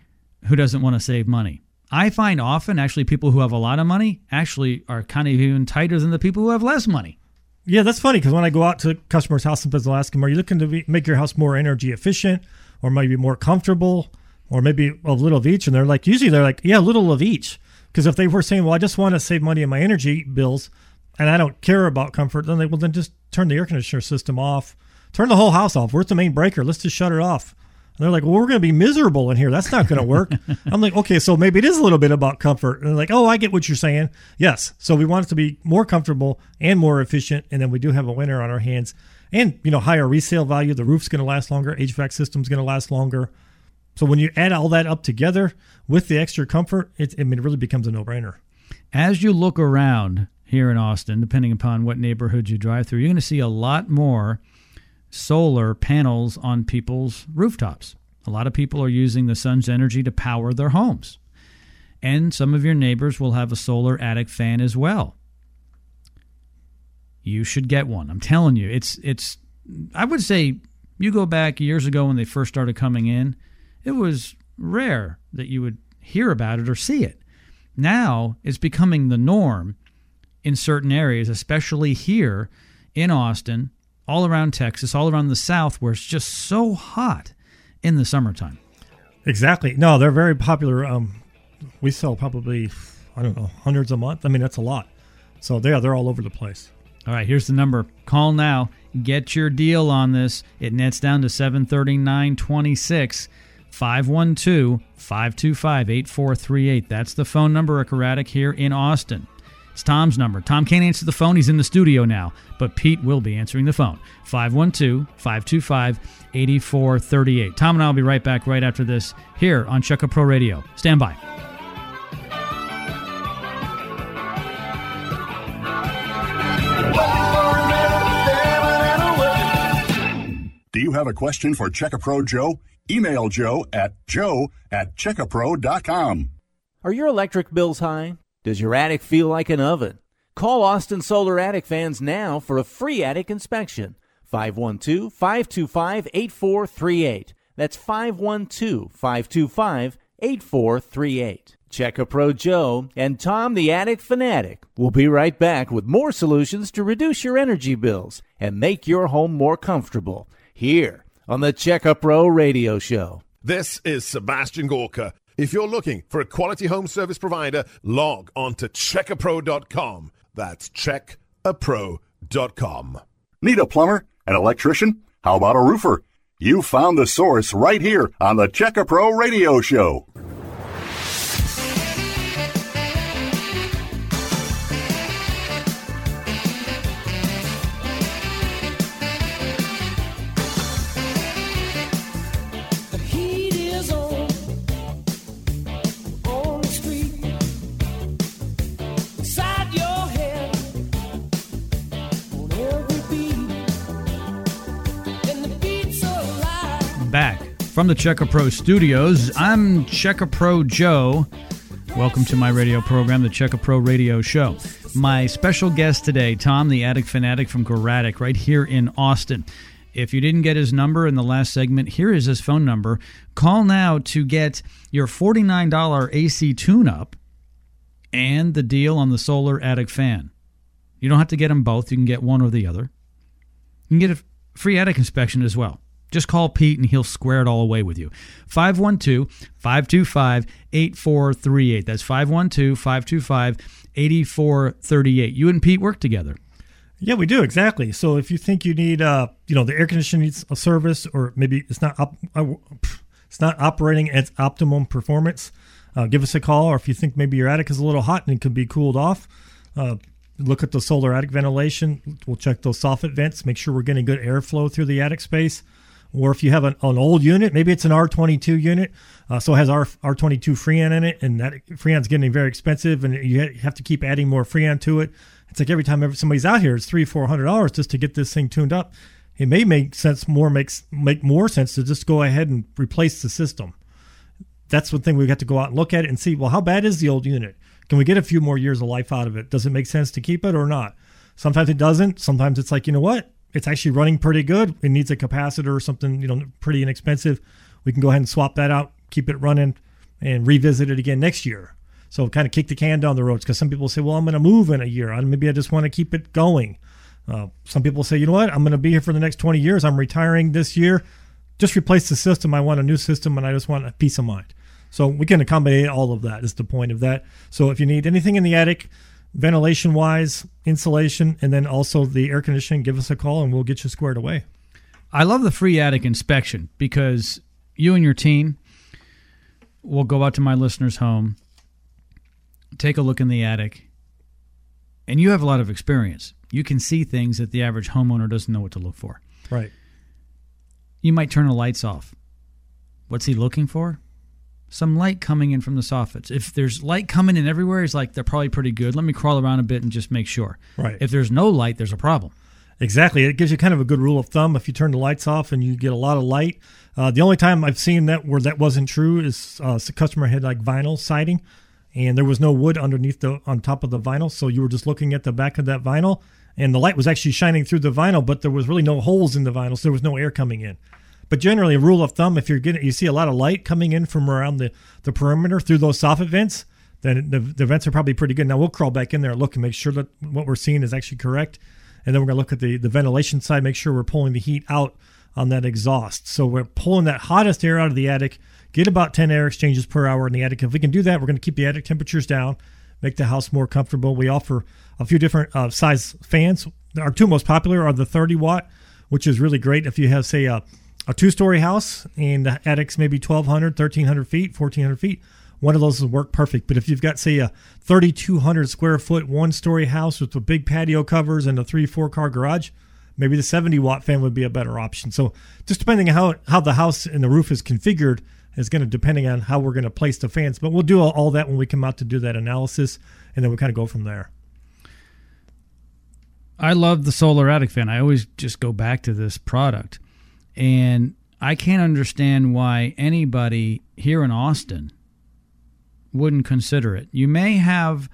who doesn't want to save money. I find often actually people who have a lot of money actually are kind of even tighter than the people who have less money. Yeah, that's funny because when I go out to a customer's house, sometimes I'll ask them, are you looking to make your house more energy efficient or maybe more comfortable or maybe a little of each? And they're like, usually they're like, yeah, a little of each. Because if they were saying, well, I just want to save money in my energy bills and I don't care about comfort, then they will then just turn the air conditioner system off, turn the whole house off. Where's the main breaker? Let's just shut it off. And they're like, well, we're going to be miserable in here. That's not going to work. I'm like, okay, so maybe it is a little bit about comfort. And they're like, oh, I get what you're saying. Yes. So we want it to be more comfortable and more efficient. And then we do have a winner on our hands and, you know, higher resale value. The roof's going to last longer. HVAC system's going to last longer. So when you add all that up together with the extra comfort, it really becomes a no-brainer. As you look around here in Austin, depending upon what neighborhood you drive through, you're going to see a lot more solar panels on people's rooftops. A lot of people are using the sun's energy to power their homes. And some of your neighbors will have a solar attic fan as well. You should get one. I'm telling you, it's I would say you go back years ago when they first started coming in, it was rare that you would hear about it or see it. Now it's becoming the norm in certain areas, especially here in Austin, all around Texas, all around the South, where it's just so hot in the summertime. Exactly. No, they're very popular. We sell probably, I don't know, hundreds a month. I mean, that's a lot. So they're all over the place. All right, here's the number. Call now. Get your deal on this. It nets down to $739.26. 512-525-8438. That's the phone number of Goradic here in Austin. It's Tom's number. Tom can't answer the phone. He's in the studio now, but Pete will be answering the phone. 512-525-8438. Tom and I will be right back right after this here on Check-A-Pro Radio. Stand by. Do you have a question for Check-A-Pro Joe? Email joe@checkapro.com. Are your electric bills high? Does your attic feel like an oven? Call Austin Solar Attic Fans now for a free attic inspection. 512-525-8438. That's 512-525-8438. Check-A-Pro Joe and Tom the Attic Fanatic will be right back with more solutions to reduce your energy bills and make your home more comfortable. Here on the Check-A-Pro Radio Show. This is Sebastian Gorka. If you're looking for a quality home service provider, log on to checkapro.com. That's checkapro.com. Need a plumber? An electrician? How about a roofer? You found the source right here on the Check-A-Pro Radio Show. from the Check-A-Pro studios. I'm Check-A-Pro Joe. Welcome to my radio program, the Check-A-Pro Radio Show. My special guest today, Tom the Attic Fanatic from Goradic, right here in Austin. If you didn't get his number in the last segment, here is his phone number. Call now to get your $49 AC tune-up and the deal on the solar attic fan. You don't have to get them both. You can get one or the other. You can get a free attic inspection as well. Just call Pete and he'll square it all away with you. 512-525-8438. That's 512-525-8438. You and Pete work together. Yeah, we do, exactly. So if you think you need, the air conditioning needs a service, or maybe it's not operating at its optimum performance, give us a call. Or if you think maybe your attic is a little hot and it could be cooled off, look at the solar attic ventilation. We'll check those soffit vents, make sure we're getting good airflow through the attic space. Or if you have an old unit, maybe it's an R22 unit, so it has R22 Freon in it, and that Freon's getting very expensive, and you have to keep adding more Freon to it. It's like every time somebody's out here, it's $300-$400 just to get this thing tuned up. It may make more sense to just go ahead and replace the system. That's one thing we got to go out and look at it and see, well, how bad is the old unit? Can we get a few more years of life out of it? Does it make sense to keep it or not? Sometimes it doesn't. Sometimes it's like, you know what? It's actually running pretty good. It needs a capacitor or something, pretty inexpensive. We can go ahead and swap that out, keep it running, and revisit it again next year. So kind of kick the can down the road, because some people say, well, I'm going to move in a year. Maybe I just want to keep it going. Some people say, you know what? I'm going to be here for the next 20 years. I'm retiring this year. Just replace the system. I want a new system, and I just want a peace of mind. So we can accommodate all of that is the point of that. So if you need anything in the attic, ventilation-wise, insulation, and then also the air conditioning, give us a call, and we'll get you squared away. I love the free attic inspection, because you and your team will go out to my listener's home, take a look in the attic, and you have a lot of experience. You can see things that the average homeowner doesn't know what to look for. Right. You might turn the lights off. What's he looking for? Some light coming in from the soffits. If there's light coming in everywhere, he's like, they're probably pretty good. Let me crawl around a bit and just make sure. Right. If there's no light, there's a problem. Exactly. It gives you kind of a good rule of thumb. If you turn the lights off and you get a lot of light, the only time I've seen that where that wasn't true is the customer had like vinyl siding, and there was no wood underneath on top of the vinyl, so you were just looking at the back of that vinyl, and the light was actually shining through the vinyl, but there was really no holes in the vinyl, so there was no air coming in. But generally, a rule of thumb, if you see a lot of light coming in from around the perimeter through those soffit vents, then the vents are probably pretty good. Now, we'll crawl back in there and look and make sure that what we're seeing is actually correct. And then we're going to look at the ventilation side, make sure we're pulling the heat out on that exhaust. So we're pulling that hottest air out of the attic, get about 10 air exchanges per hour in the attic. If we can do that, we're going to keep the attic temperatures down, make the house more comfortable. We offer a few different size fans. Our two most popular are the 30-watt, which is really great if you have, say, a two-story house and the attic's maybe 1,200, 1,300 feet, 1,400 feet. One of those will work perfect. But if you've got, say, a 3,200-square-foot one-story house with the big patio covers and a 3-4-car garage, maybe the 70-watt fan would be a better option. So just depending on how the house and the roof is configured is going to depending on how we're going to place the fans. But we'll do all that when we come out to do that analysis, and then we'll kind of go from there. I love the solar attic fan. I always just go back to this product. And I can't understand why anybody here in Austin wouldn't consider it. You may have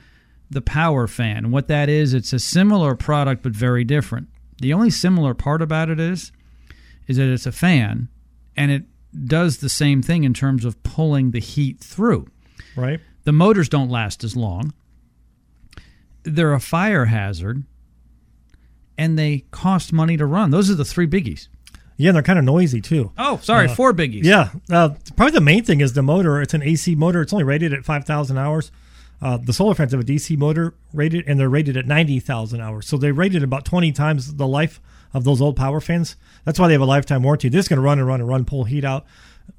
the power fan. What that is, it's a similar product but very different. The only similar part about it is that it's a fan, and it does the same thing in terms of pulling the heat through. Right. The motors don't last as long. They're a fire hazard, and they cost money to run. Those are the three biggies. Yeah, they're kind of noisy, too. Oh, sorry, four biggies. Yeah. Probably the main thing is the motor. It's an AC motor. It's only rated at 5,000 hours. The solar fans have a DC motor rated, and they're rated at 90,000 hours. So they rated about 20 times the life of those old power fans. That's why they have a lifetime warranty. They're just going to run and run and run, pull heat out.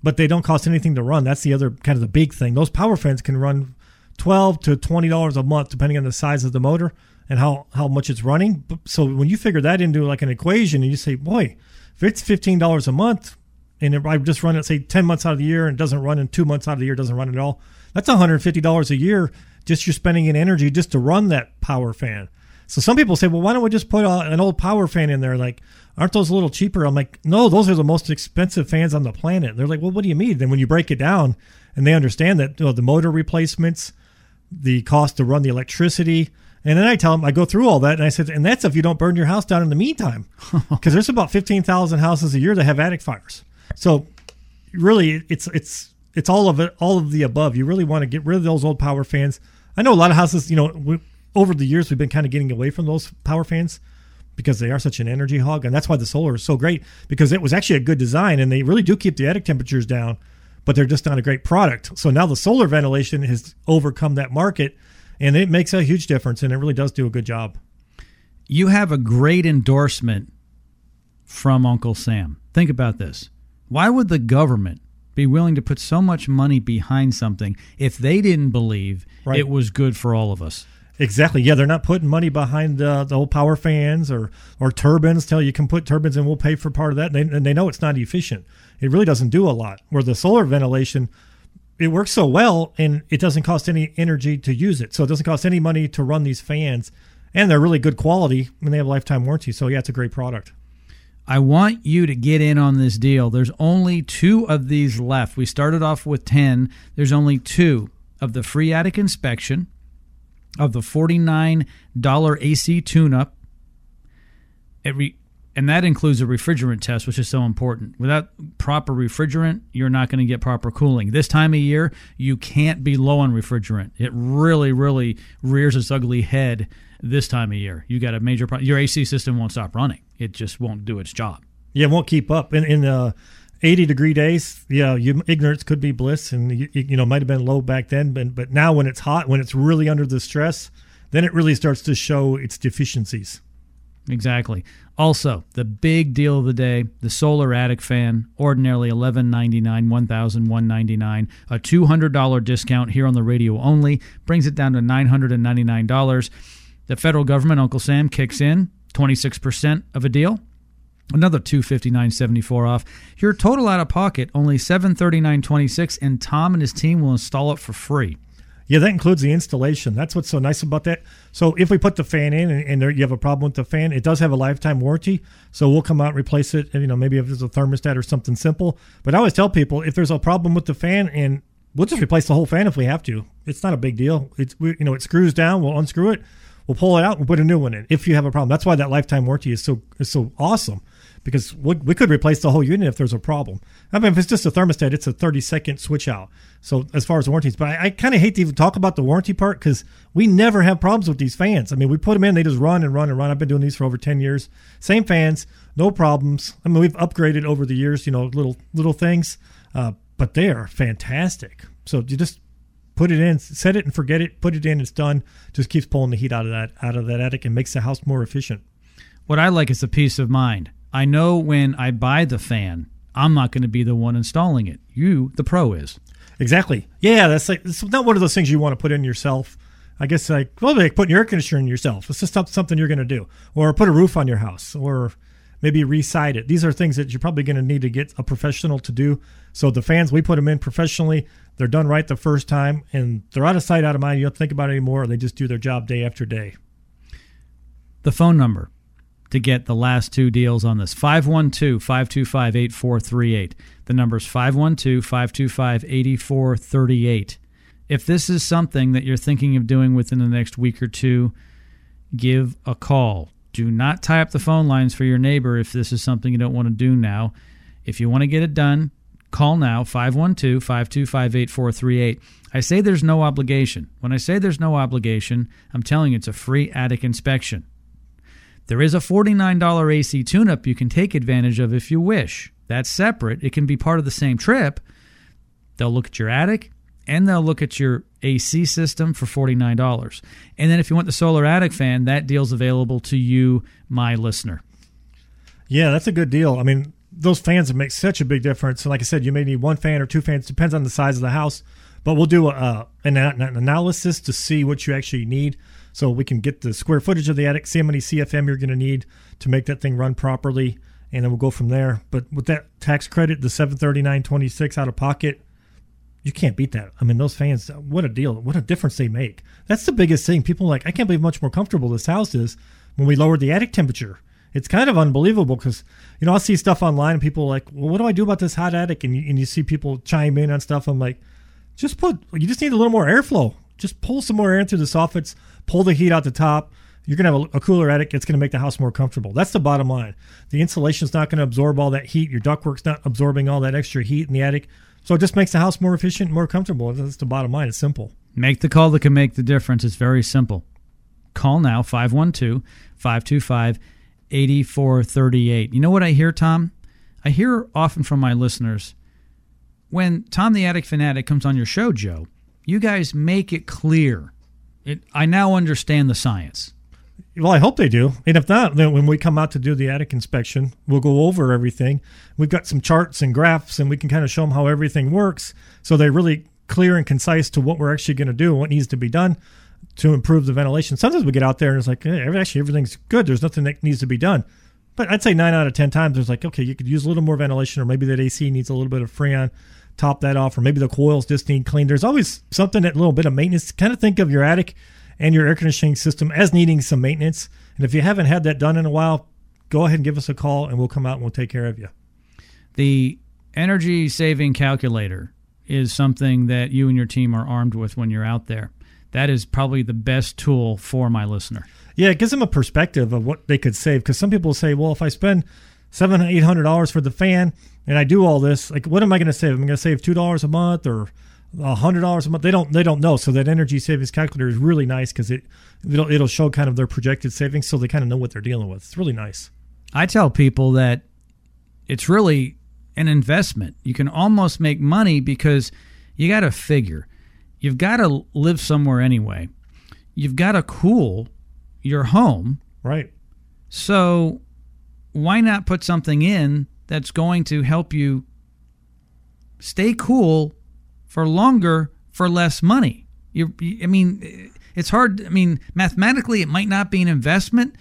But they don't cost anything to run. That's the other kind of the big thing. Those power fans can run $12 to $20 a month, depending on the size of the motor and how much it's running. So when you figure that into like an equation and you say, boy, if it's $15 a month and I just run it, say, 10 months out of the year and it doesn't run in 2 months out of the year, doesn't run at all, that's $150 a year just you're spending in energy just to run that power fan. So some people say, well, why don't we just put an old power fan in there? Like, aren't those a little cheaper? I'm like, no, those are the most expensive fans on the planet. And they're like, well, what do you mean? Then when you break it down and they understand that, you know, the motor replacements, the cost to run the electricity. And then I tell them, I go through all that. And I said, and that's if you don't burn your house down in the meantime, because there's about 15,000 houses a year that have attic fires. So really it's all of it, all of the above. You really want to get rid of those old power fans. I know a lot of houses, you know, over the years, we've been kind of getting away from those power fans because they are such an energy hog. And that's why the solar is so great, because it was actually a good design and they really do keep the attic temperatures down, but they're just not a great product. So now the solar ventilation has overcome that market and it makes a huge difference. And it really does do a good job. You have a great endorsement from Uncle Sam. Think about this. Why would the government be willing to put so much money behind something if they didn't believe it was good for all of us? Exactly. Yeah, they're not putting money behind the old power fans or turbines. Tell you, you can put turbines and we'll pay for part of that. And they know it's not efficient. It really doesn't do a lot. Where the solar ventilation, it works so well and it doesn't cost any energy to use it. So it doesn't cost any money to run these fans. And they're really good quality and they have a lifetime warranty. So, yeah, it's a great product. I want you to get in on this deal. There's only 2 of these left. We started off with 10. There's only 2 of the free attic inspection, of the $49 AC tune-up, and that includes a refrigerant test, which is so important. Without proper refrigerant, you're not going to get proper cooling. This time of year, you can't be low on refrigerant. It really, really rears its ugly head this time of year. You got a major problem. Your AC system won't stop running. It just won't do its job. Yeah, it won't keep up. In 80-degree days, yeah, ignorance could be bliss, and you know might have been low back then, but now when it's hot, when it's really under the stress, then it really starts to show its deficiencies. Exactly. Also, the big deal of the day, the solar attic fan, ordinarily $1,199, $1,199, a $200 discount here on the radio only, brings it down to $999. The federal government, Uncle Sam, kicks in 26% of a deal. Another $259.74 off. Your total out of pocket only $739.26, and Tom and his team will install it for free. Yeah, that includes the installation. That's what's so nice about that. So if we put the fan in and you have a problem with the fan, it does have a lifetime warranty. So we'll come out and replace it. And, you know, maybe if there's a thermostat or something simple. But I always tell people if there's a problem with the fan, and we'll just replace the whole fan if we have to. It's not a big deal. It screws down. We'll unscrew it. We'll pull it out and put a new one in if you have a problem. That's why that lifetime warranty is so awesome, because we could replace the whole unit if there's a problem. I mean, if it's just a thermostat, it's a 30-second switch out. So as far as warranties, but I kind of hate to even talk about the warranty part because we never have problems with these fans. I mean, we put them in, they just run and run and run. I've been doing these for over 10 years. Same fans, no problems. I mean, we've upgraded over the years, you know, little things, but they are fantastic. So you just put it in, set it and forget it, put it in, it's done. Just keeps pulling the heat out of that attic and makes the house more efficient. What I like is the peace of mind. I know when I buy the fan, I'm not going to be the one installing it. You, the pro, is. Exactly. Yeah, it's not one of those things you want to put in yourself. I guess like putting your air conditioner in yourself. It's just something you're going to do. Or put a roof on your house or maybe re-side it. These are things that you're probably going to need to get a professional to do. So the fans, we put them in professionally. They're done right the first time, and they're out of sight, out of mind. You don't think about it anymore. They just do their job day after day. The phone number to get the last 2 deals on this, 512-525-8438. The number's 512-525-8438. If this is something that you're thinking of doing within the next week or 2, give a call. Do not tie up the phone lines for your neighbor if this is something you don't want to do now. If you want to get it done, call now, 512-525-8438. I say there's no obligation. When I say there's no obligation, I'm telling you it's a free attic inspection. There is a $49 AC tune-up you can take advantage of if you wish. That's separate. It can be part of the same trip. They'll look at your attic, and they'll look at your AC system for $49. And then if you want the solar attic fan, that deal's available to you, my listener. Yeah, that's a good deal. I mean, those fans make such a big difference. And like I said, you may need 1 fan or 2 fans. Depends on the size of the house. But we'll do an analysis to see what you actually need. So we can get the square footage of the attic, see how many CFM you're going to need to make that thing run properly, and then we'll go from there. But with that tax credit, the $739.26 out of pocket, you can't beat that. I mean, those fans, what a deal. What a difference they make. That's the biggest thing. People are like, I can't believe how much more comfortable this house is when we lowered the attic temperature. it's kind of unbelievable because, you know, I'll see stuff online and people are like, well, what do I do about this hot attic? And you see people chime in on stuff. I'm like, you just need a little more airflow. Just pull some more air into the soffits, pull the heat out the top. You're going to have a cooler attic. It's going to make the house more comfortable. That's the bottom line. The insulation's not going to absorb all that heat. Your ductwork's not absorbing all that extra heat in the attic. So it just makes the house more efficient, more comfortable. That's the bottom line. It's simple. Make the call that can make the difference. It's very simple. Call now, 512-525-8438. You know what I hear, Tom? I hear often from my listeners, when Tom the Attic Fanatic comes on your show, Joe, you guys make it clear. I now understand the science. Well, I hope they do. And if not, then when we come out to do the attic inspection, we'll go over everything. We've got some charts and graphs, and we can kind of show them how everything works so they're really clear and concise to what we're actually going to do and what needs to be done to improve the ventilation. Sometimes we get out there and it's like, hey, actually, everything's good. There's nothing that needs to be done. But I'd say 9 out of 10 times, there's like, okay, you could use a little more ventilation, or maybe that AC needs a little bit of Freon. Top that off, or maybe the coils just need cleaned. There's always something, that little bit of maintenance. Kind of think of your attic and your air conditioning system as needing some maintenance. And if you haven't had that done in a while, go ahead and give us a call, and we'll come out and we'll take care of you. The energy saving calculator is something that you and your team are armed with when you're out there. That is probably the best tool for my listener. Yeah, it gives them a perspective of what they could save, because some people say, well, if I spend $700-$800 for the fan, and I do all this, like, what am I going to save? Am I going to save $2 a month or $100 a month? They don't know. So that energy savings calculator is really nice because it'll show kind of their projected savings, so they kind of know what they're dealing with. It's really nice. I tell people that it's really an investment. You can almost make money because you got to figure. You've got to live somewhere anyway. You've got to cool your home. Right. So why not put something in that's going to help you stay cool for longer for less money? It's hard. I mean, mathematically, it might not be an investment,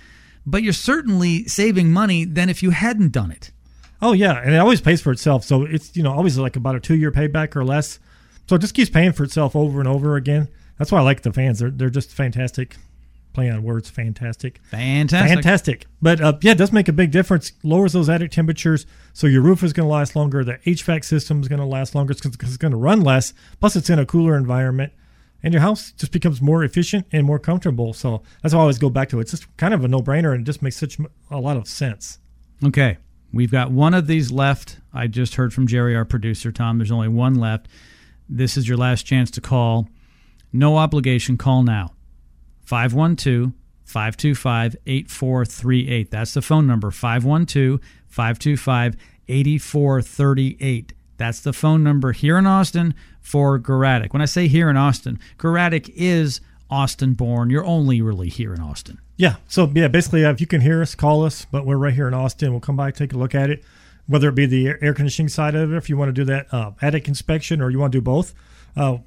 but you're certainly saving money than if you hadn't done it. Oh, yeah. And it always pays for itself. So it's, you know, always like about a 2-year payback or less. So it just keeps paying for itself over and over again. That's why I like the fans. They're just fantastic. Play on words, fantastic. But it does make a big difference. Lowers those attic temperatures, so your roof is going to last longer. The HVAC system is going to last longer because it's going to run less. Plus, it's in a cooler environment, and your house just becomes more efficient and more comfortable. So that's why I always go back to it. It's just kind of a no-brainer, and it just makes such a lot of sense. Okay, we've got one of these left. I just heard from Jerry, our producer, Tom. There's only one left. This is your last chance to call. No obligation. Call now. 512-525-8438. That's the phone number, 512-525-8438. That's the phone number here in Austin for Goradic. When I say here in Austin, Goradic is Austin-born. You're only really here in Austin. Yeah, so basically if you can hear us, call us, but we're right here in Austin. We'll come by, take a look at it, whether it be the air conditioning side of it, if you want to do that attic inspection, or you want to do both.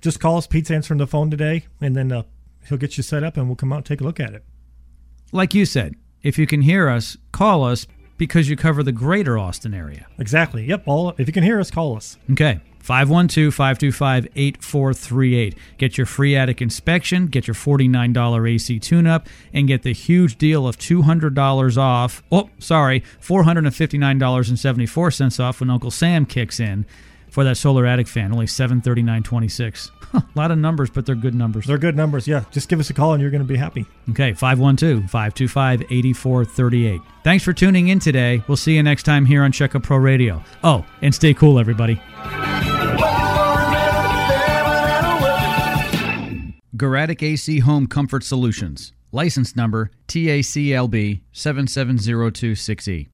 Just call us. Pete's answering the phone today, and then he'll get you set up, and we'll come out and take a look at it. Like you said, if you can hear us, call us, because you cover the greater Austin area. Exactly. Yep. If you can hear us, call us. Okay. 512-525-8438. Get your free attic inspection, get your $49 AC tune-up, and get the huge deal of $200 off. Oh, sorry, $459.74 off when Uncle Sam kicks in for that solar attic fan. Only $739.26. A lot of numbers, but they're good numbers. They're good numbers, yeah. Just give us a call and you're going to be happy. Okay, 512-525-8438. Thanks for tuning in today. We'll see you next time here on Check-A-Pro Radio. Oh, and stay cool, everybody. Goradic AC Home Comfort Solutions. License number TACLB77026E.